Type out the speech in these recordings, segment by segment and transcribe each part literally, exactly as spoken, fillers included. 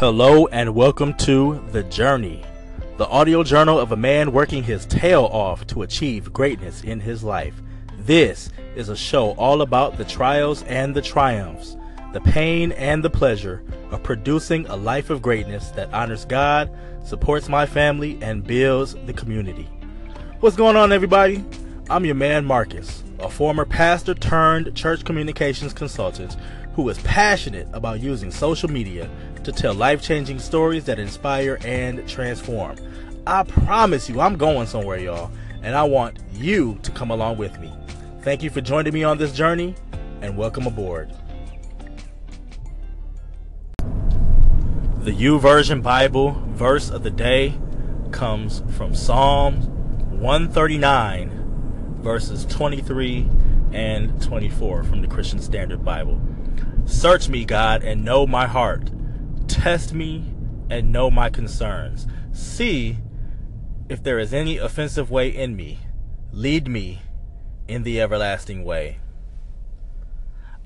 Hello and welcome to The Journey, the audio journal of a man working his tail off to achieve greatness in his life. This is a show all about the trials and the triumphs, the pain and the pleasure of producing a life of greatness that honors God, supports my family, and builds the community. What's going on, everybody? I'm your man, Marcus, a former pastor turned church communications consultant who is passionate about using social media to tell life-changing stories that inspire and transform. I promise you, I'm going somewhere, y'all, and I want you to come along with me. Thank you for joining me on this journey, and welcome aboard. The YouVersion Bible verse of the day comes from Psalm one thirty-nine, verses twenty-three and twenty-four from the Christian Standard Bible. Search me, God, and know my heart. Test me and know my concerns. See if there is any offensive way in me. Lead me in the everlasting way.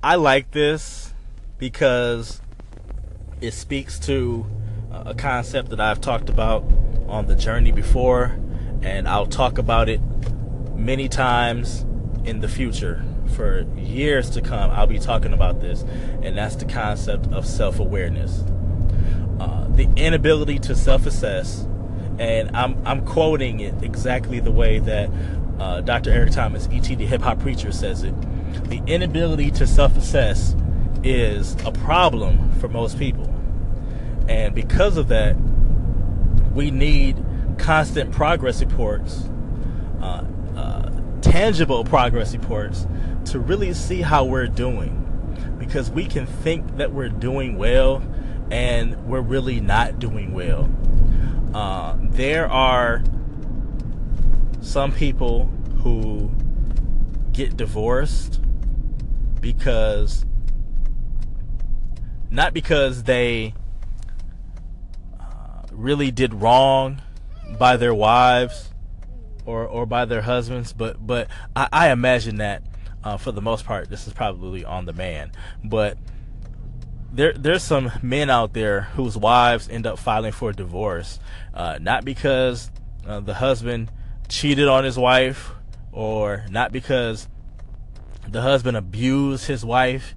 I like this because it speaks to a concept that I've talked about on The Journey before, and I'll talk about it many times in the future. For years to come, I'll be talking about this, and that's the concept of self-awareness. Uh, the inability to self-assess, and I'm I'm quoting it exactly the way that uh, Doctor Eric Thomas, E T D hip-hop preacher, says it. The inability to self-assess is a problem for most people, and because of that, we need constant progress reports, uh, uh, tangible progress reports, to really see how we're doing, because we can think that we're doing well and we're really not doing well. Uh, there are some people who get divorced because, not because they uh, really did wrong by their wives or, or by their husbands, but, but I, I imagine that Uh, for the most part, this is probably on the man. But there, there's some men out there whose wives end up filing for a divorce, uh, not because uh, the husband cheated on his wife, or not because the husband abused his wife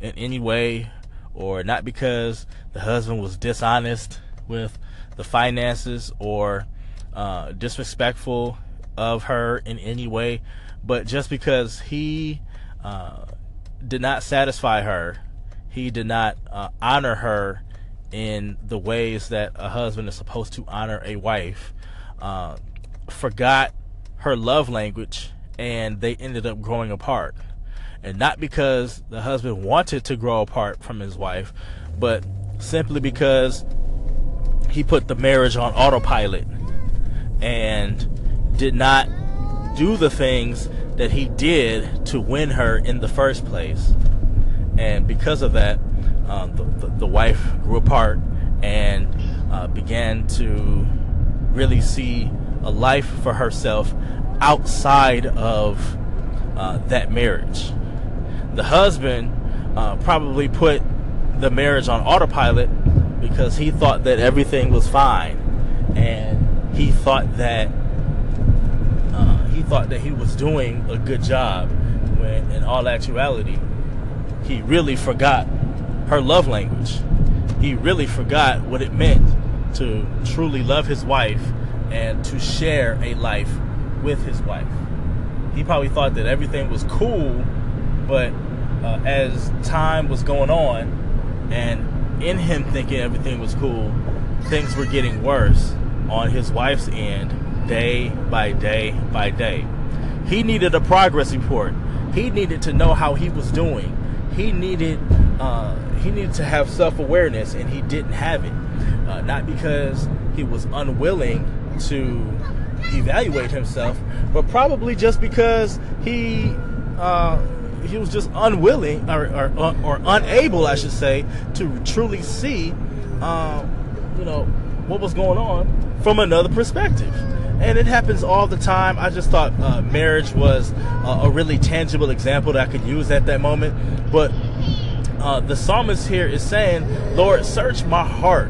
in any way, or not because the husband was dishonest with the finances or uh, disrespectful of her in any way. But just because he uh, did not satisfy her, he did not uh, honor her in the ways that a husband is supposed to honor a wife, uh, forgot her love language, and they ended up growing apart. And not because the husband wanted to grow apart from his wife, but simply because he put the marriage on autopilot and did not do the things that he did to win her in the first place. And because of that, um, the, the, the wife grew apart and uh, began to really see a life for herself outside of uh, that marriage. The husband uh, probably put the marriage on autopilot because he thought that everything was fine, and he thought that He thought that he was doing a good job, when in all actuality he really forgot her love language. He really forgot what it meant to truly love his wife and to share a life with his wife. He probably thought that everything was cool, but uh, as time was going on, and in him thinking everything was cool, things were getting worse on his wife's end, day by day by day. He needed a progress report. He needed to know how he was doing. He needed uh, he needed to have self-awareness, and he didn't have it. Uh, not because he was unwilling to evaluate himself, but probably just because he uh, he was just unwilling or, or, or unable, I should say, to truly see uh, you know what was going on from another perspective. And it happens all the time. I just thought uh, marriage was uh, a really tangible example that I could use at that moment. But uh, the psalmist here is saying, Lord, search my heart.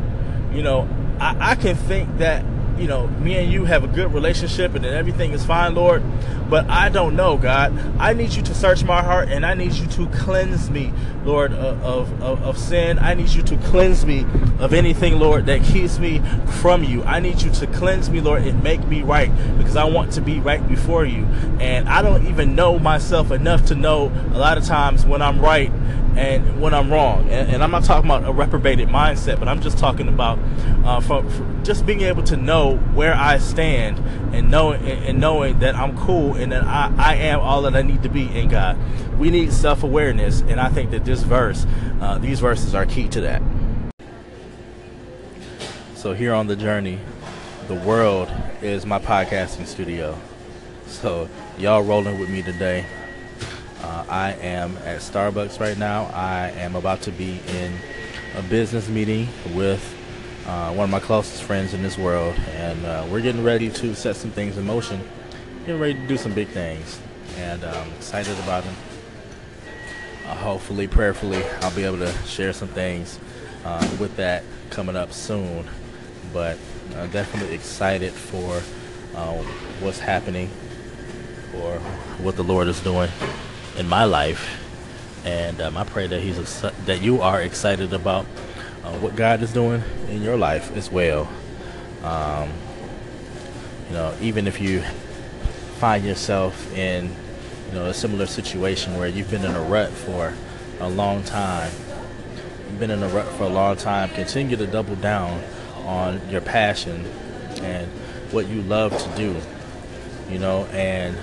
you know, I, I can think that, you know, me and you have a good relationship and then everything is fine, Lord, but I don't know, God. I need you to search my heart, and I need you to cleanse me, Lord, of, of, of sin. I need you to cleanse me of anything, Lord, that keeps me from you. I need you to cleanse me, Lord, and make me right, because I want to be right before you. And I don't even know myself enough to know a lot of times when I'm right and when I'm wrong. And, and I'm not talking about a reprobated mindset, but I'm just talking about uh, for, for just being able to know where I stand, and knowing, and knowing that I'm cool, and that I, I am all that I need to be in God. We need self-awareness, and I think that this verse, uh, these verses are key to that. So here on The Journey, the world is my podcasting studio. So y'all rolling with me today. Uh, I am at Starbucks right now. I am about to be in a business meeting with uh, one of my closest friends in this world, and uh, we're getting ready to set some things in motion, getting ready to do some big things, and I'm excited about them. Uh, hopefully, prayerfully, I'll be able to share some things uh, with that coming up soon, but I'm definitely excited for uh, what's happening, or what the Lord is doing in my life. And um, I pray that he's exci- that you are excited about uh, what God is doing in your life as well. Um, you know, even if you find yourself in, you know, a similar situation where you've been in a rut for a long time, you've been in a rut for a long time, continue to double down on your passion and what you love to do. You know, and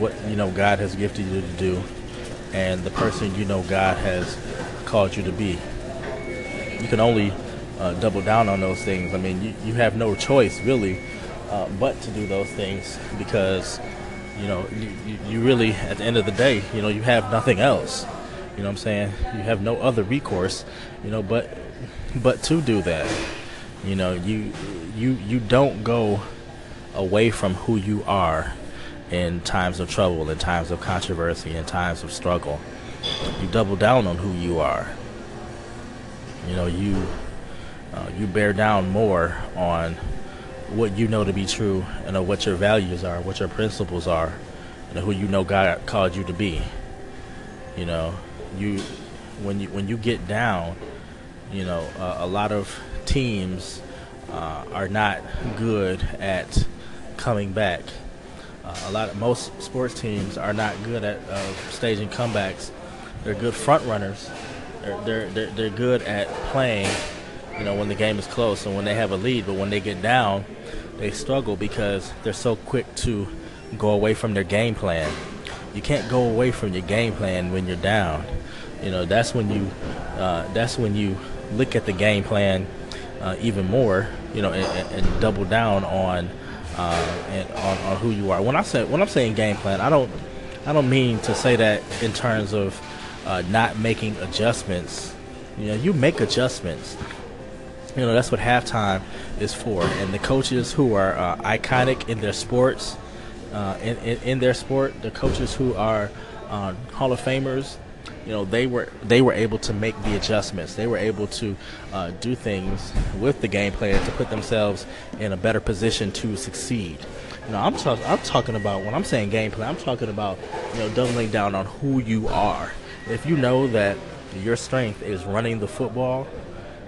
what, you know, God has gifted you to do, and the person, you know, God has called you to be. You can only uh, double down on those things. I mean, you, you have no choice really uh, but to do those things, because, you know, you, you really, at the end of the day, you know, you have nothing else. You know what I'm saying? You have no other recourse, you know, but but to do that. You know, you you you don't go away from who you are in times of trouble, in times of controversy, in times of struggle. You double down on who you are. You know, you uh, you bear down more on what you know to be true, and on what your values are, what your principles are, and who you know God called you to be. You know, you when you when you get down, you know, uh, a lot of teams uh, are not good at coming back. Uh, a lot of most sports teams are not good at uh, staging comebacks. They're good front runners. They're, they're they're they're good at playing, you know, when the game is close and when they have a lead. But when they get down, they struggle because they're so quick to go away from their game plan. You can't go away from your game plan when you're down. You know, that's when you uh, that's when you look at the game plan uh, even more. You know, and, and double down on. Uh, and on, on who you are. When I say when I'm saying game plan, I don't I don't mean to say that in terms of uh, not making adjustments. You know, you make adjustments. You know, that's what halftime is for. And the coaches who are uh, iconic in their sports, uh, in, in in their sport, the coaches who are uh, Hall of Famers, you know, they were they were able to make the adjustments. They were able to uh, do things with the game plan to put themselves in a better position to succeed. You know, I'm talking I'm talking about when I'm saying game plan, I'm talking about, you know, doubling down on who you are. If you know that your strength is running the football,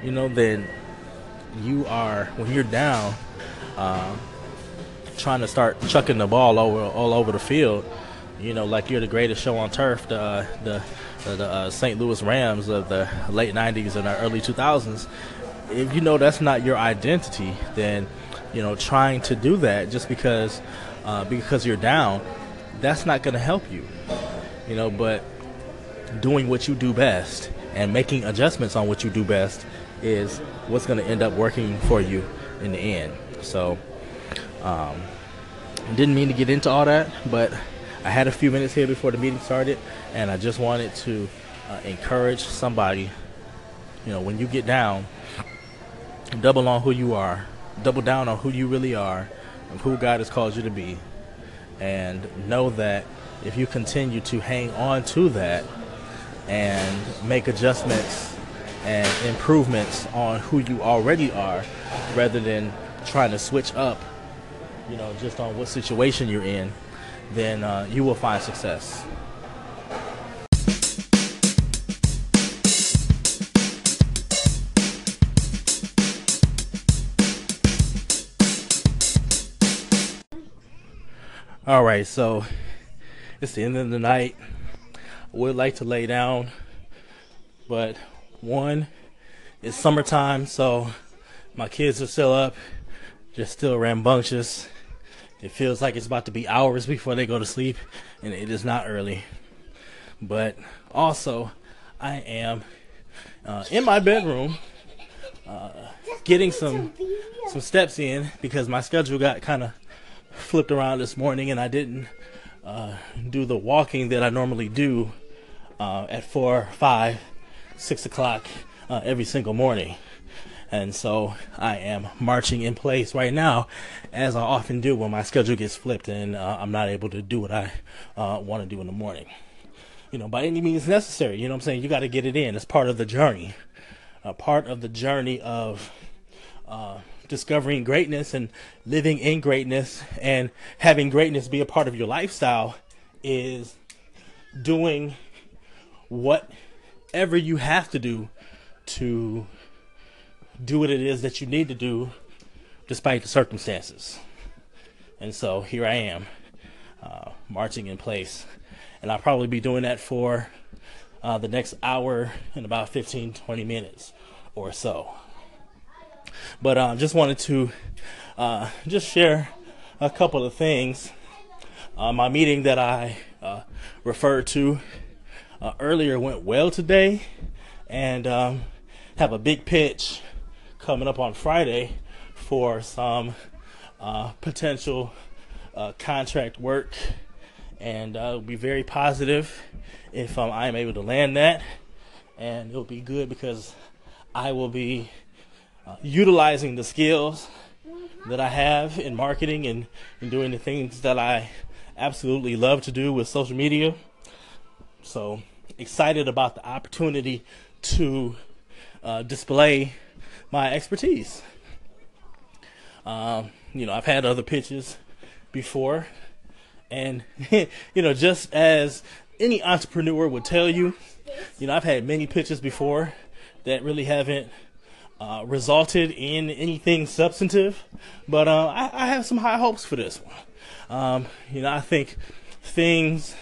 you know, then you are, when you're down, uh, trying to start chucking the ball over all over the field. You know, like you're the greatest show on turf, the the the uh, Saint Louis Rams of the late nineties and the early two thousands. If you know that's not your identity, then, you know, trying to do that just because uh, because you're down, that's not going to help you. You know, but doing what you do best and making adjustments on what you do best is what's going to end up working for you in the end. So, um, didn't mean to get into all that, but I had a few minutes here before the meeting started, and I just wanted to uh, encourage somebody. You know, when you get down, double on who you are, double down on who you really are, and who God has called you to be, and know that if you continue to hang on to that and make adjustments and improvements on who you already are, rather than trying to switch up, you know, just on what situation you're in, then uh, you will find success. All right, so it's the end of the night. I would like to lay down, but one, it's summertime, so my kids are still up, just still rambunctious. It feels like it's about to be hours before they go to sleep, and it is not early. But also, I am uh, in my bedroom uh, getting some some steps in, because my schedule got kind of flipped around this morning, and I didn't uh, do the walking that I normally do uh, at four, five, six o'clock uh, every single morning. And so I am marching in place right now, as I often do when my schedule gets flipped and uh, I'm not able to do what I uh, want to do in the morning, you know, by any means necessary. You know what I'm saying? You got to get it in. It's part of the journey, a uh, part of the journey of uh, discovering greatness and living in greatness, and having greatness be a part of your lifestyle, is doing whatever you have to do to do what it is that you need to do despite the circumstances. And so here I am, uh, marching in place, and I'll probably be doing that for uh, the next hour and about fifteen to twenty minutes or so. But I um, just wanted to uh, just share a couple of things. Uh, my meeting that I uh, referred to uh, earlier went well today, and um, have a big pitch coming up on Friday for some uh, potential uh, contract work, and uh, it'll be very positive if um, I'm able to land that, and it'll be good because I will be uh, utilizing the skills that I have in marketing and, and doing the things that I absolutely love to do with social media. So excited about the opportunity to uh, display my expertise. Um, you know, I've had other pitches before, and you know, just as any entrepreneur would tell you, you know, I've had many pitches before that really haven't uh, resulted in anything substantive, but uh, I, I have some high hopes for this one. Um, you know, I think things,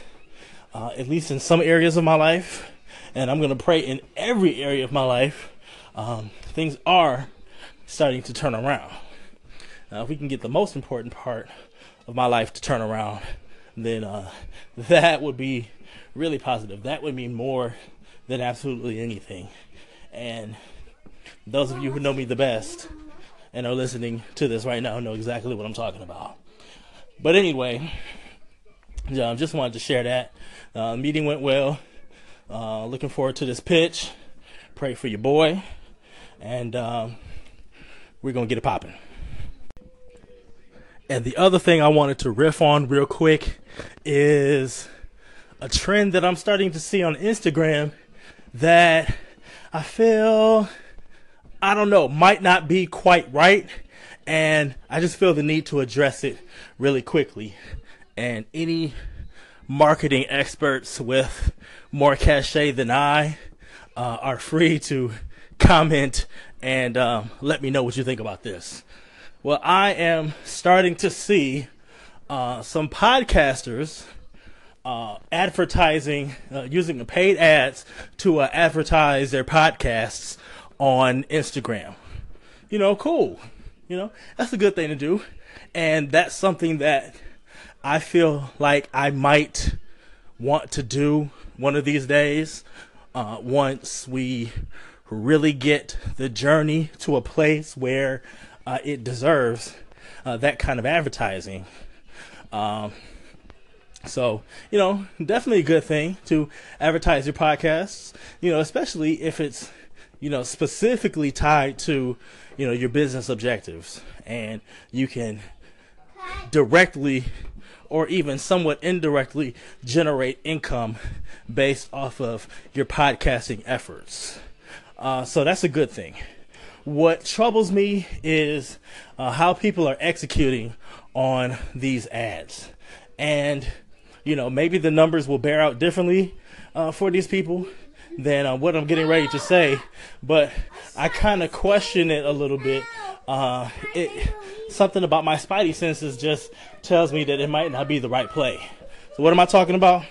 uh, at least in some areas of my life, and I'm going to pray in every area of my life, Um, things are starting to turn around. Now, if we can get the most important part of my life to turn around, then uh, that would be really positive. That would mean more than absolutely anything. And those of you who know me the best and are listening to this right now know exactly what I'm talking about. But anyway, I just wanted to share that. Uh, meeting went well. Uh, looking forward to this pitch. Pray for your boy. And um, we're going to get it popping. And the other thing I wanted to riff on real quick is a trend that I'm starting to see on Instagram that I feel, I don't know, might not be quite right. And I just feel the need to address it really quickly. And any marketing experts with more cachet than I uh, are free to comment and um, let me know what you think about this. Well, I am starting to see uh, some podcasters uh, advertising, uh, using the paid ads to uh, advertise their podcasts on Instagram. You know, cool. You know, that's a good thing to do. And that's something that I feel like I might want to do one of these days, uh, once we really get the journey to a place where uh, it deserves uh, that kind of advertising. Um, so, you know, definitely a good thing to advertise your podcasts, you know, especially if it's, you know, specifically tied to, you know, your business objectives, and you can directly or even somewhat indirectly generate income based off of your podcasting efforts. Uh, so that's a good thing. What troubles me is uh, how people are executing on these ads. And, you know, maybe the numbers will bear out differently uh, for these people than uh, what I'm getting ready to say. But I kind of question it a little bit. Uh, it, something about my spidey senses just tells me that it might not be the right play. So what am I talking about?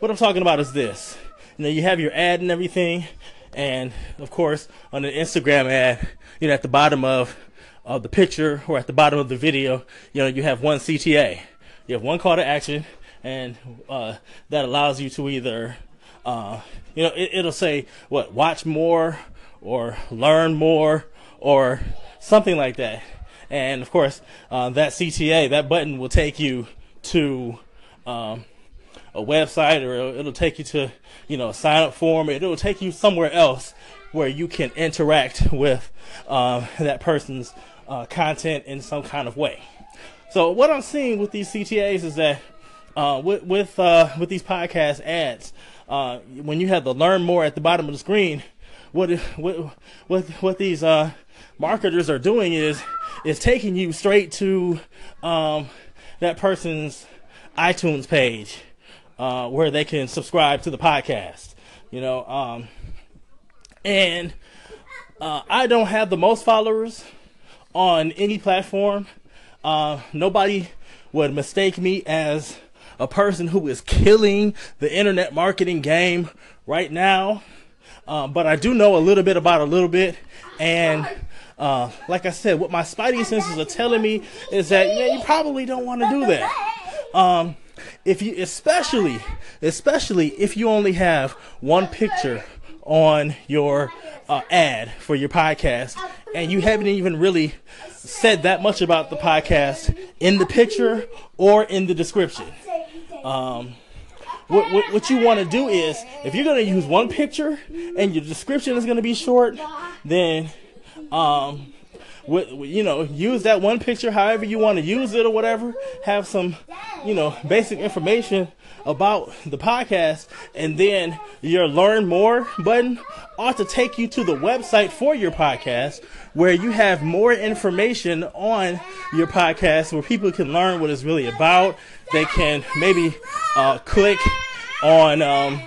What I'm talking about is this. You know, you have your ad and everything. And, of course, on an Instagram ad, you know, at the bottom of, of the picture or at the bottom of the video, you know, you have one C T A. You have one call to action, and uh, that allows you to either, uh, you know, it, it'll say, what, watch more or learn more or something like that. And, of course, uh, that C T A, that button will take you to um, a website, or it'll, it'll take you to, you know, a sign-up form. It'll take you somewhere else where you can interact with um, that person's uh, content in some kind of way. So what I'm seeing with these C T As is that uh, with with, uh, with these podcast ads, uh, when you have the learn more at the bottom of the screen, what what what, what these uh, marketers are doing is is taking you straight to um, that person's iTunes page, Uh, where they can subscribe to the podcast, you know, um, and uh, I don't have the most followers on any platform. Uh, nobody would mistake me as a person who is killing the internet marketing game right now, uh, but I do know a little bit about a little bit, and uh, like I said, what my spidey senses are telling me is that, yeah, you probably don't want to do that. Um, If you, especially, especially if you only have one picture on your uh, ad for your podcast, and you haven't even really said that much about the podcast in the picture or in the description. Um, what, what, what you want to do is, if you're going to use one picture and your description is going to be short, then, um, you know, use that one picture however you want to use it or whatever. Have some, you know, basic information about the podcast, and then your learn more button ought to take you to the website for your podcast, where you have more information on your podcast, where people can learn what it's really about. They can maybe uh, click on, um,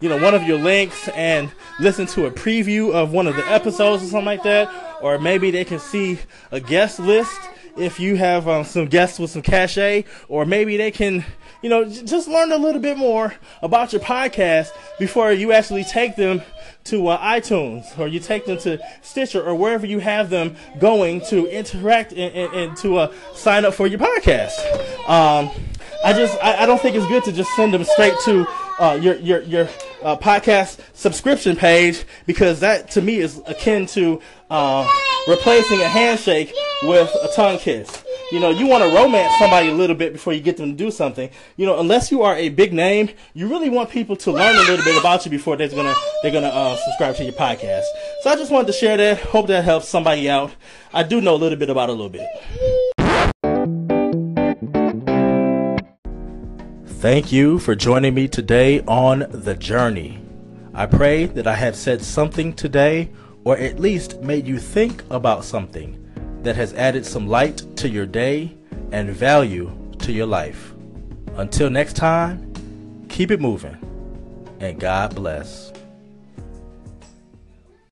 you know, one of your links and listen to a preview of one of the episodes or something like that. Or maybe they can see a guest list if you have um, some guests with some cachet. Or maybe they can, you know, j just learn a little bit more about your podcast before you actually take them to uh, iTunes, or you take them to Stitcher, or wherever you have them going to interact and, and, and to uh, sign up for your podcast. Um, I just, I, I don't think it's good to just send them straight to uh, your, your, your uh, podcast subscription page, because that to me is akin to Uh, replacing a handshake with a tongue kiss. You know, you want to romance somebody a little bit before you get them to do something. You know, unless you are a big name, you really want people to learn a little bit about you before they're gonna they're gonna uh, subscribe to your podcast. So I just wanted to share that. Hope that helps somebody out. I do know a little bit about a little bit. Thank you for joining me today on The Journey. I pray that I have said something today, or at least made you think about something, that has added some light to your day and value to your life. Until next time, keep it moving, and God bless.